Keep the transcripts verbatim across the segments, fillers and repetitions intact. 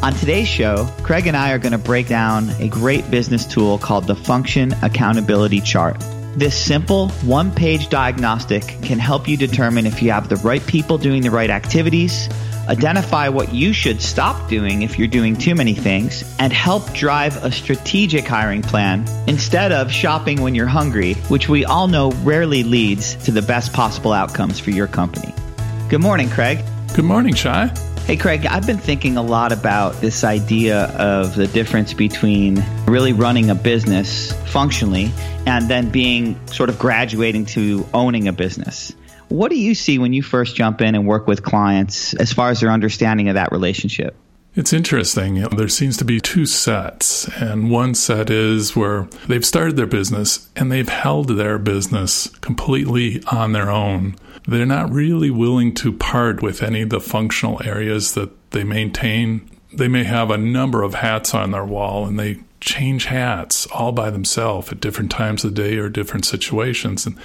On today's show, Craig and I are going to break down a great business tool called the Function Accountability Chart. This simple one-page diagnostic can help you determine if you have the right people doing the right activities, identify what you should stop doing if you're doing too many things, and help drive a strategic hiring plan instead of shopping when you're hungry, which we all know rarely leads to the best possible outcomes for your company. Good morning, Craig. Good morning, Shai. Hey, Craig, I've been thinking a lot about this idea of the difference between really running a business functionally and then being sort of graduating to owning a business. What do you see when you first jump in and work with clients as far as their understanding of that relationship? It's interesting. There seems to be two sets, and one set is where they've started their business and they've held their business completely on their own. They're not really willing to part with any of the functional areas that they maintain. They may have a number of hats on their wall, and they change hats all by themselves at different times of the day or different situations. And,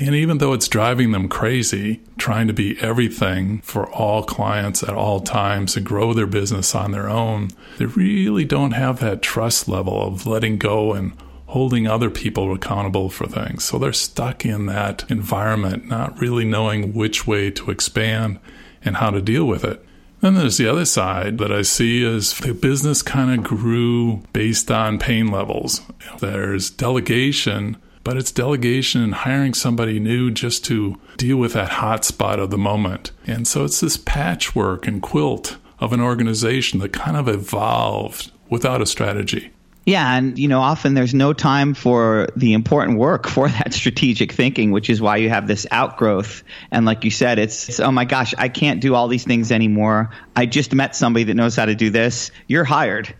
and even though it's driving them crazy, trying to be everything for all clients at all times and grow their business on their own, they really don't have that trust level of letting go and holding other people accountable for things. So they're stuck in that environment, not really knowing which way to expand and how to deal with it. Then there's the other side that I see is the business kind of grew based on pain levels. There's delegation, but it's delegation and hiring somebody new just to deal with that hot spot of the moment. And so it's this patchwork and quilt of an organization that kind of evolved without a strategy. Yeah, and you know, often there's no time for the important work for that strategic thinking, which is why you have this outgrowth. And like you said, it's, it's, oh my gosh, I can't do all these things anymore. I just met somebody that knows how to do this. You're hired.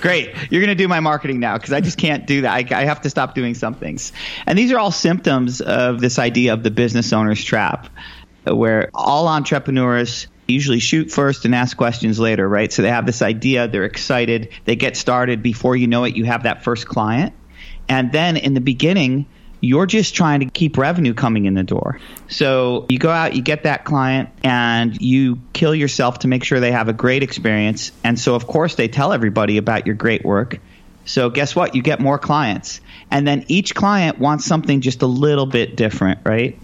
Great. You're going to do my marketing now because I just can't do that. I, I have to stop doing some things. And these are all symptoms of this idea of the business owner's trap, where all entrepreneurs usually shoot first and ask questions later, right? So they have this idea, they're excited, they get started. Before you know it, you have that first client. And then in the beginning, you're just trying to keep revenue coming in the door. So you go out, you get that client, and you kill yourself to make sure they have a great experience. And so, of course, they tell everybody about your great work. So guess what? You get more clients. And then each client wants something just a little bit different, right?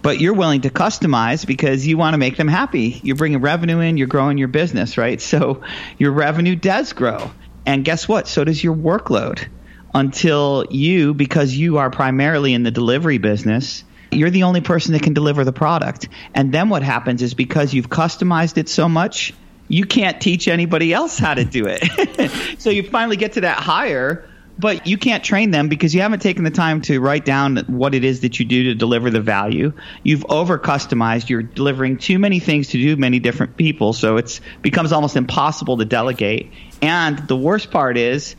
But you're willing to customize because you want to make them happy. You're bringing revenue in, you're growing your business, right? So your revenue does grow. And guess what? So does your workload until you, because you are primarily in the delivery business, you're the only person that can deliver the product. And then what happens is because you've customized it so much, you can't teach anybody else how to do it. So you finally get to that higher. But you can't train them because you haven't taken the time to write down what it is that you do to deliver the value. You've over-customized. You're delivering too many things to too many different people. So it becomes almost impossible to delegate. And the worst part is,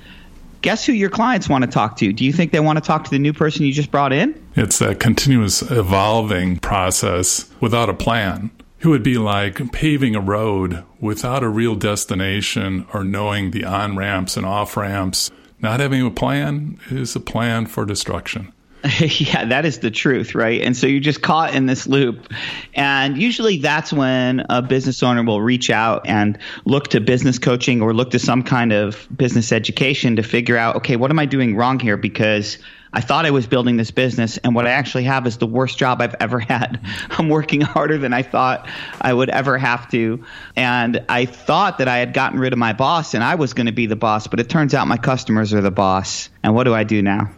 guess who your clients want to talk to? Do you think they want to talk to the new person you just brought in? It's that continuous evolving process without a plan. It would be like paving a road without a real destination or knowing the on-ramps and off-ramps. Not having a plan is a plan for destruction. Yeah, that is the truth, right? And so you're just caught in this loop. And usually that's when a business owner will reach out and look to business coaching or look to some kind of business education to figure out, okay, what am I doing wrong here? Because I thought I was building this business, and what I actually have is the worst job I've ever had. I'm working harder than I thought I would ever have to. And I thought that I had gotten rid of my boss and I was going to be the boss, but it turns out my customers are the boss. And what do I do now?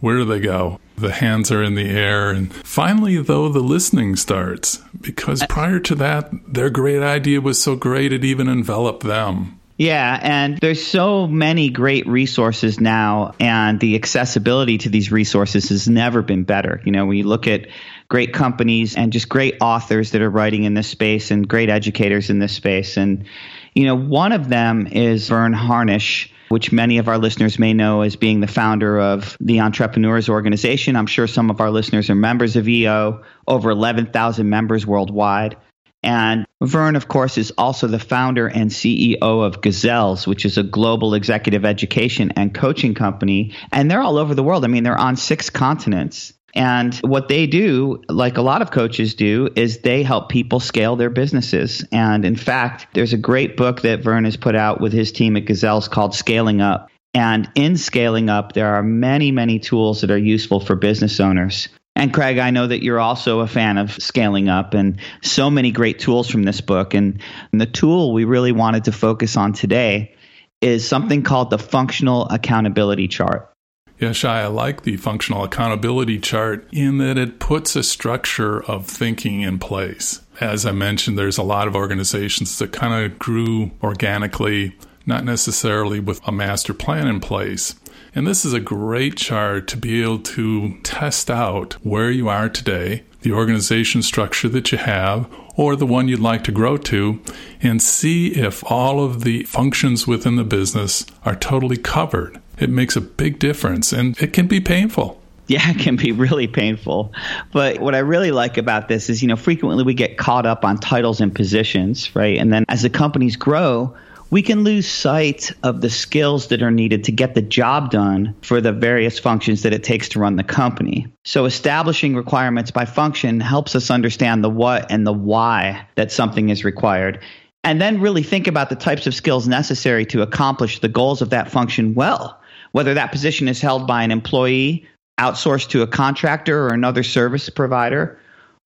Where do they go? The hands are in the air. And finally, though, the listening starts, because prior to that, their great idea was so great it even enveloped them. Yeah, and there's so many great resources now, and the accessibility to these resources has never been better. You know, when you look at great companies and just great authors that are writing in this space and great educators in this space. And, you know, one of them is Vern Harnish, which many of our listeners may know as being the founder of the Entrepreneurs Organization. I'm sure some of our listeners are members of E O, over eleven thousand members worldwide. And Vern, of course, is also the founder and C E O of Gazelles, which is a global executive education and coaching company. And they're all over the world. I mean, they're on six continents. And what they do, like a lot of coaches do, is they help people scale their businesses. And in fact, there's a great book that Vern has put out with his team at Gazelles called Scaling Up. And in Scaling Up, there are many, many tools that are useful for business owners. And Craig, I know that you're also a fan of Scaling Up and so many great tools from this book. And, and the tool we really wanted to focus on today is something called the Functional Accountability Chart. Yeah, Shai, I like the Functional Accountability Chart in that it puts a structure of thinking in place. As I mentioned, there's a lot of organizations that kind of grew organically, not necessarily with a master plan in place. And this is a great chart to be able to test out where you are today, the organization structure that you have, or the one you'd like to grow to, and see if all of the functions within the business are totally covered. It makes a big difference, and it can be painful. Yeah, it can be really painful. But what I really like about this is, you know, frequently we get caught up on titles and positions, right? And then as the companies grow, we can lose sight of the skills that are needed to get the job done for the various functions that it takes to run the company. So establishing requirements by function helps us understand the what and the why that something is required. And then really think about the types of skills necessary to accomplish the goals of that function well. Whether that position is held by an employee, outsourced to a contractor or another service provider,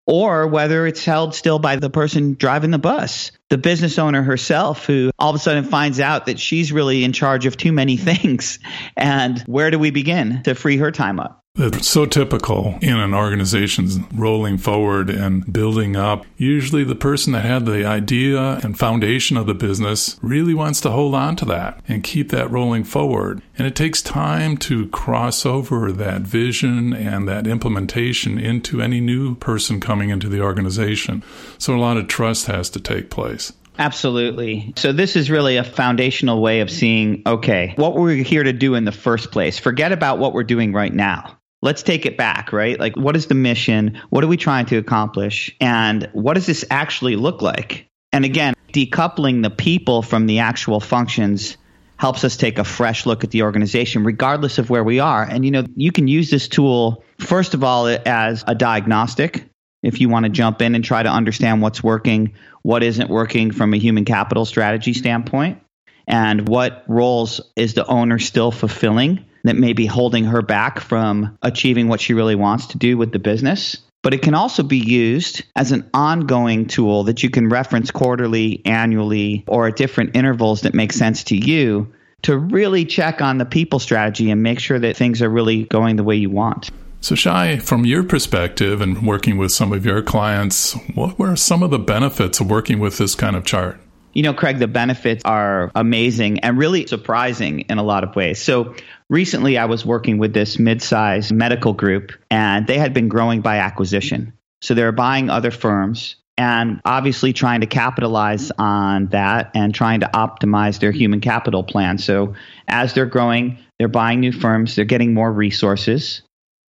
or whether it's held still by the person driving the bus, the business owner herself, who all of a sudden finds out that she's really in charge of too many things. And where do we begin to free her time up? It's so typical in an organization's rolling forward and building up. Usually the person that had the idea and foundation of the business really wants to hold on to that and keep that rolling forward. And it takes time to cross over that vision and that implementation into any new person coming into the organization. So a lot of trust has to take place. Absolutely. So this is really a foundational way of seeing, okay, what were we here to do in the first place? Forget about what we're doing right now. Let's take it back, right? Like, what is the mission? What are we trying to accomplish? And what does this actually look like? And again, decoupling the people from the actual functions helps us take a fresh look at the organization, regardless of where we are. And, you know, you can use this tool, first of all, as a diagnostic. If you want to jump in and try to understand what's working, what isn't working from a human capital strategy standpoint, and what roles is the owner still fulfilling that may be holding her back from achieving what she really wants to do with the business. But it can also be used as an ongoing tool that you can reference quarterly, annually, or at different intervals that make sense to you to really check on the people strategy and make sure that things are really going the way you want. So Shai, from your perspective and working with some of your clients, what were some of the benefits of working with this kind of chart? You know, Craig, the benefits are amazing and really surprising in a lot of ways. So recently I was working with this mid-sized medical group, and they had been growing by acquisition. So they were buying other firms and obviously trying to capitalize on that and trying to optimize their human capital plan. So as they're growing, they're buying new firms, they're getting more resources.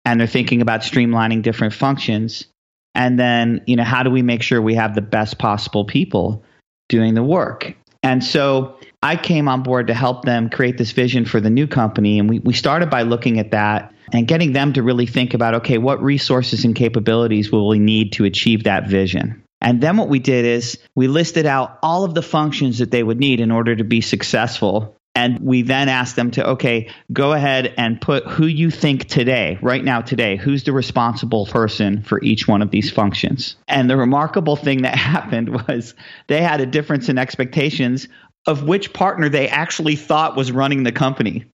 And they're thinking about streamlining different functions. And then, you know, how do we make sure we have the best possible people doing the work? And so I came on board to help them create this vision for the new company. And we, we started by looking at that and getting them to really think about, okay, what resources and capabilities will we need to achieve that vision? And then what we did is we listed out all of the functions that they would need in order to be successful. And we then asked them to, okay, go ahead and put who you think today, right now today, who's the responsible person for each one of these functions. And the remarkable thing that happened was they had a difference in expectations of which partner they actually thought was running the company.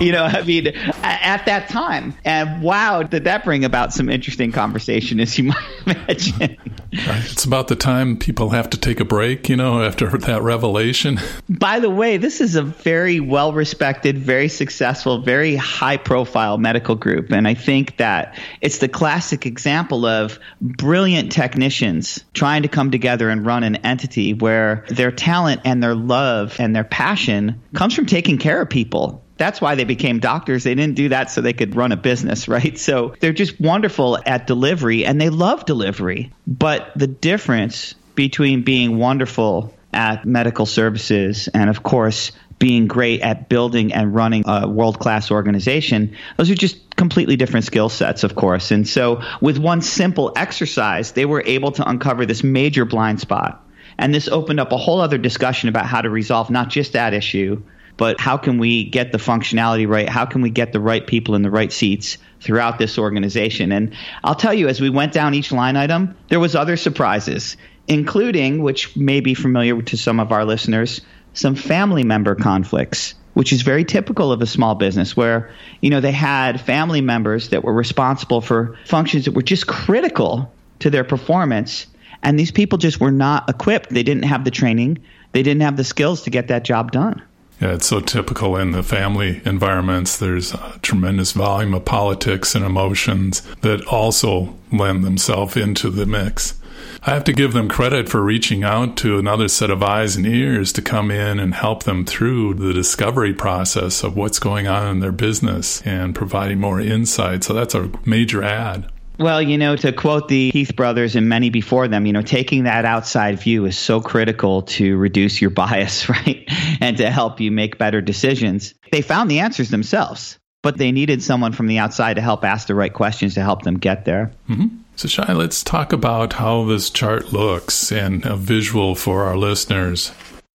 You know, I mean, at that time. And wow, did that bring about some interesting conversation, as you might imagine. Right. It's about the time people have to take a break, you know, after that revelation. By the way, this is a very well-respected, very successful, very high-profile medical group. And I think that it's the classic example of brilliant technicians trying to come together and run an entity where their talent and their love and their passion comes from taking care of people. That's why they became doctors. They didn't do that so they could run a business, right? So they're just wonderful at delivery, and they love delivery. But the difference between being wonderful at medical services and, of course, being great at building and running a world-class organization, those are just completely different skill sets, of course. And so with one simple exercise, they were able to uncover this major blind spot. And this opened up a whole other discussion about how to resolve not just that issue, but how can we get the functionality right? How can we get the right people in the right seats throughout this organization? And I'll tell you, as we went down each line item, there was other surprises, including, which may be familiar to some of our listeners, some family member conflicts, which is very typical of a small business where, you know, they had family members that were responsible for functions that were just critical to their performance. And these people just were not equipped. They didn't have the training. They didn't have the skills to get that job done. Yeah, it's so typical in the family environments. There's a tremendous volume of politics and emotions that also lend themselves into the mix. I have to give them credit for reaching out to another set of eyes and ears to come in and help them through the discovery process of what's going on in their business and providing more insight. So that's a major add. Well, you know, to quote the Heath brothers and many before them, you know, taking that outside view is so critical to reduce your bias, right? And to help you make better decisions. They found the answers themselves, but they needed someone from the outside to help ask the right questions to help them get there. Mm-hmm. So, Shai, let's talk about how this chart looks and a visual for our listeners.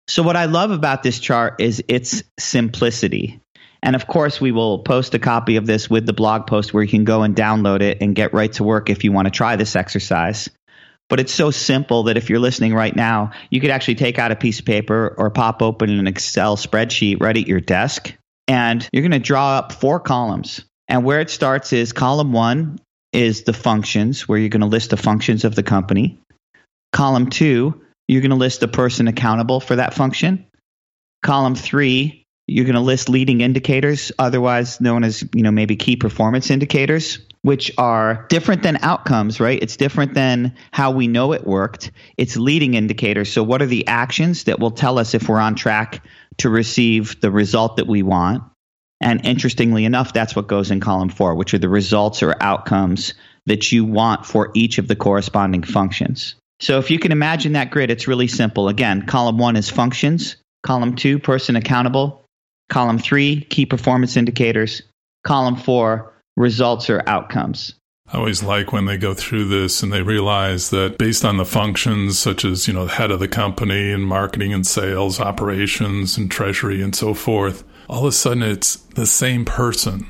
So what I love about this chart is its simplicity. And of course, we will post a copy of this with the blog post where you can go and download it and get right to work if you want to try this exercise. But it's so simple that if you're listening right now, you could actually take out a piece of paper or pop open an Excel spreadsheet right at your desk. And you're going to draw up four columns. And where it starts is column one is the functions, where you're going to list the functions of the company. Column two, you're going to list the person accountable for that function. Column three, you're going to list leading indicators, otherwise known as, you know, maybe key performance indicators, which are different than outcomes, right? It's different than how we know it worked. It's leading indicators. So what are the actions that will tell us if we're on track to receive the result that we want? And interestingly enough, that's what goes in column four, which are the results or outcomes that you want for each of the corresponding functions. So if you can imagine that grid, it's really simple. Again, column one is functions, column two, person accountable, column three, key performance indicators, column four, results or outcomes. I always like when they go through this and they realize that based on the functions such as, you know, the head of the company and marketing and sales, operations and treasury and so forth, all of a sudden it's the same person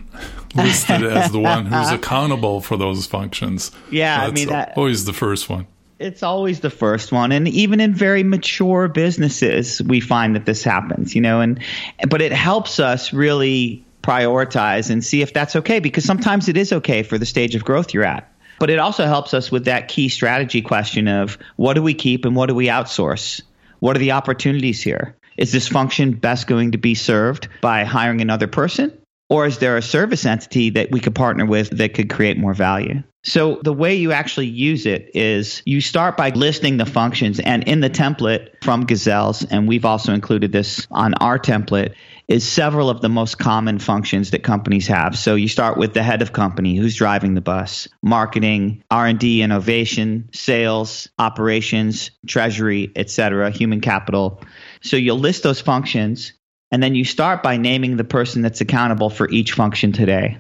listed as the one who's accountable for those functions. Yeah, so I mean, that's always the first one. It's always the first one. And even in very mature businesses, we find that this happens, you know, and but it helps us really prioritize and see if that's okay, because sometimes it is okay for the stage of growth you're at. But it also helps us with that key strategy question of what do we keep and what do we outsource? What are the opportunities here? Is this function best going to be served by hiring another person? Or is there a service entity that we could partner with that could create more value? So the way you actually use it is you start by listing the functions, and in the template from Gazelles, and we've also included this on our template, is several of the most common functions that companies have. So you start with the head of company, who's driving the bus, marketing, R and D, innovation, sales, operations, treasury, et cetera, human capital. So you'll list those functions, and then you start by naming the person that's accountable for each function today.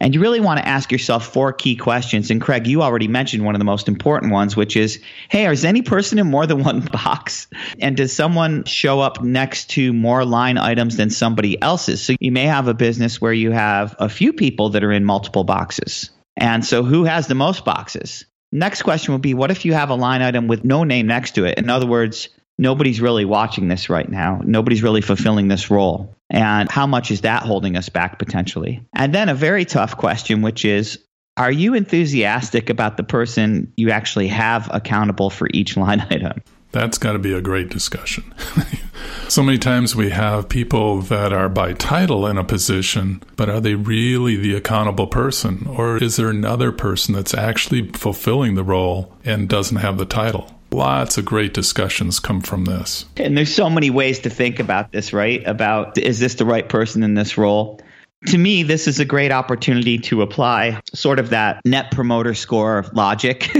And you really want to ask yourself four key questions. And Craig, you already mentioned one of the most important ones, which is, hey, is any person in more than one box? And does someone show up next to more line items than somebody else's? So you may have a business where you have a few people that are in multiple boxes. And so who has the most boxes? Next question would be, what if you have a line item with no name next to it? In other words, nobody's really watching this right now. Nobody's really fulfilling this role. And how much is that holding us back potentially? And then a very tough question, which is, are you enthusiastic about the person you actually have accountable for each line item? That's got to be a great discussion. So many times we have people that are by title in a position, but are they really the accountable person? Or is there another person that's actually fulfilling the role and doesn't have the title? Lots of great discussions come from this. And there's so many ways to think about this, right? About, is this the right person in this role? To me, this is a great opportunity to apply sort of that net promoter score logic.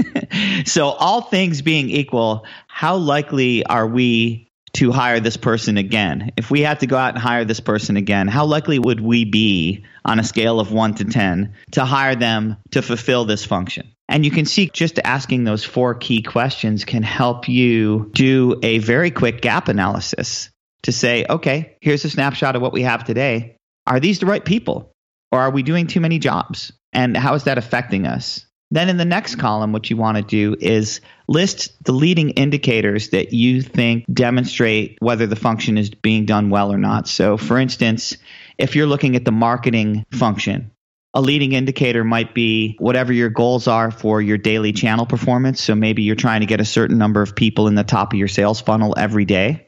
So all things being equal, how likely are we to hire this person again? If we had to go out and hire this person again, how likely would we be on a scale of one to ten to hire them to fulfill this function? And you can see just asking those four key questions can help you do a very quick gap analysis to say, okay, here's a snapshot of what we have today. Are these the right people? Or are we doing too many jobs? And how is that affecting us? Then in the next column, what you want to do is list the leading indicators that you think demonstrate whether the function is being done well or not. So for instance, if you're looking at the marketing function, a leading indicator might be whatever your goals are for your daily channel performance. So maybe you're trying to get a certain number of people in the top of your sales funnel every day,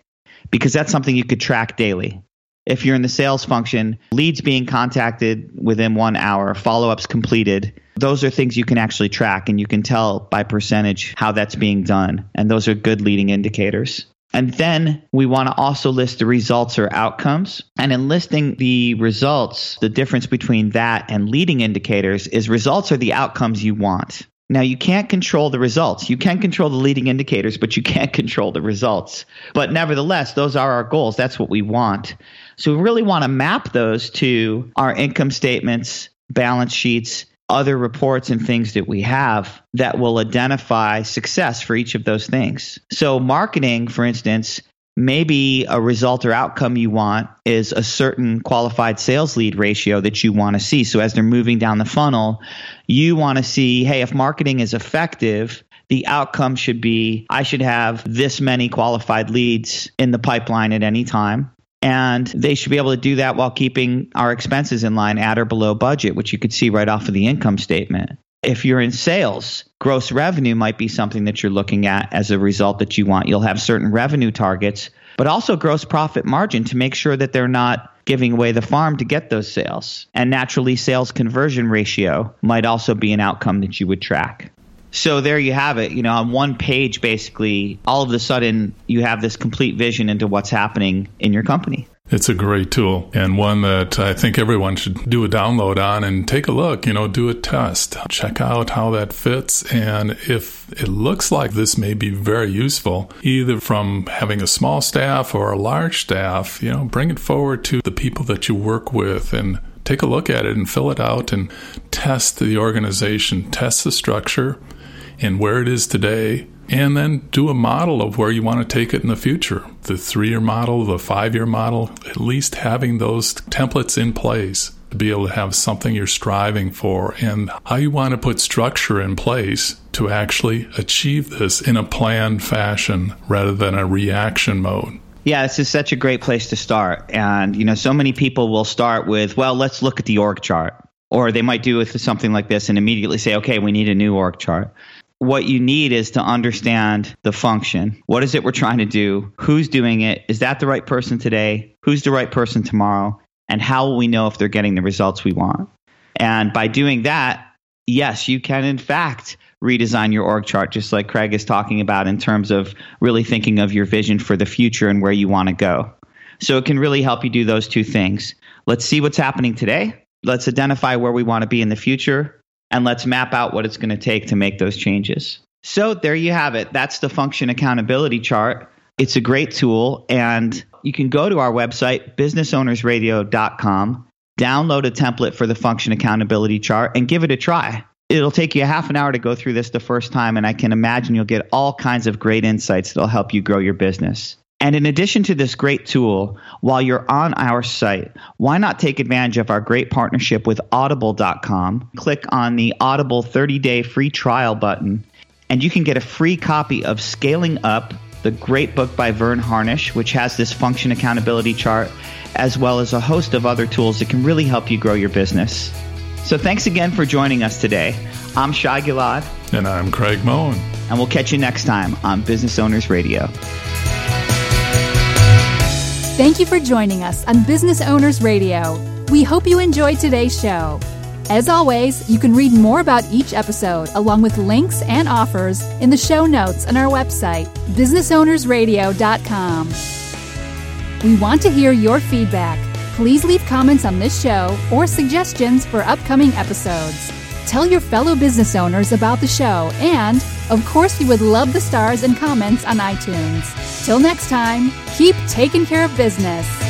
because that's something you could track daily. If you're in the sales function, leads being contacted within one hour, follow-ups completed, those are things you can actually track, and you can tell by percentage how that's being done. And those are good leading indicators. And then we want to also list the results or outcomes. And in listing the results, the difference between that and leading indicators is results are the outcomes you want. Now, you can't control the results. You can control the leading indicators, but you can't control the results. But nevertheless, those are our goals. That's what we want. So we really want to map those to our income statements, balance sheets, other reports and things that we have that will identify success for each of those things. So marketing, for instance, maybe a result or outcome you want is a certain qualified sales lead ratio that you want to see. So as they're moving down the funnel, you want to see, hey, if marketing is effective, the outcome should be I should have this many qualified leads in the pipeline at any time. And they should be able to do that while keeping our expenses in line at or below budget, which you could see right off of the income statement. If you're in sales, gross revenue might be something that you're looking at as a result that you want. You'll have certain revenue targets, but also gross profit margin to make sure that they're not giving away the farm to get those sales. And naturally, sales conversion ratio might also be an outcome that you would track. So there you have it. You know, on one page, basically, all of a sudden, you have this complete vision into what's happening in your company. It's a great tool, and one that I think everyone should do a download on and take a look, you know, do a test, check out how that fits. And if it looks like this may be very useful, either from having a small staff or a large staff, you know, bring it forward to the people that you work with and take a look at it and fill it out and test the organization, test the structure and where it is today, and then do a model of where you want to take it in the future. The three-year model, the five-year model, at least having those templates in place to be able to have something you're striving for and how you want to put structure in place to actually achieve this in a planned fashion rather than a reaction mode. Yeah, this is such a great place to start. And, you know, so many people will start with, well, let's look at the org chart. Or they might do something like this and immediately say, okay, we need a new org chart. What you need is to understand the function. What is it we're trying to do? Who's doing it? Is that the right person today? Who's the right person tomorrow? And how will we know if they're getting the results we want? And by doing that, yes, you can, in fact, redesign your org chart, just like Craig is talking about in terms of really thinking of your vision for the future and where you want to go. So it can really help you do those two things. Let's see what's happening today. Let's identify where we want to be in the future. And let's map out what it's going to take to make those changes. So there you have it. That's the Function Accountability Chart. It's a great tool. And you can go to our website, business owners radio dot com, download a template for the Function Accountability Chart, and give it a try. It'll take you a half an hour to go through this the first time. And I can imagine you'll get all kinds of great insights that'll help you grow your business. And in addition to this great tool, while you're on our site, why not take advantage of our great partnership with audible dot com? Click on the Audible thirty-day free trial button, and you can get a free copy of Scaling Up, the great book by Vern Harnish, which has this function accountability chart, as well as a host of other tools that can really help you grow your business. So thanks again for joining us today. I'm Shai Gilad. And I'm Craig Moen. And we'll catch you next time on Business Owners Radio. Thank you for joining us on Business Owners Radio. We hope you enjoyed today's show. As always, you can read more about each episode along with links and offers in the show notes on our website, business owners radio dot com. We want to hear your feedback. Please leave comments on this show or suggestions for upcoming episodes. Tell your fellow business owners about the show, and, of course, we would love the stars and comments on iTunes. Till next time, keep taking care of business.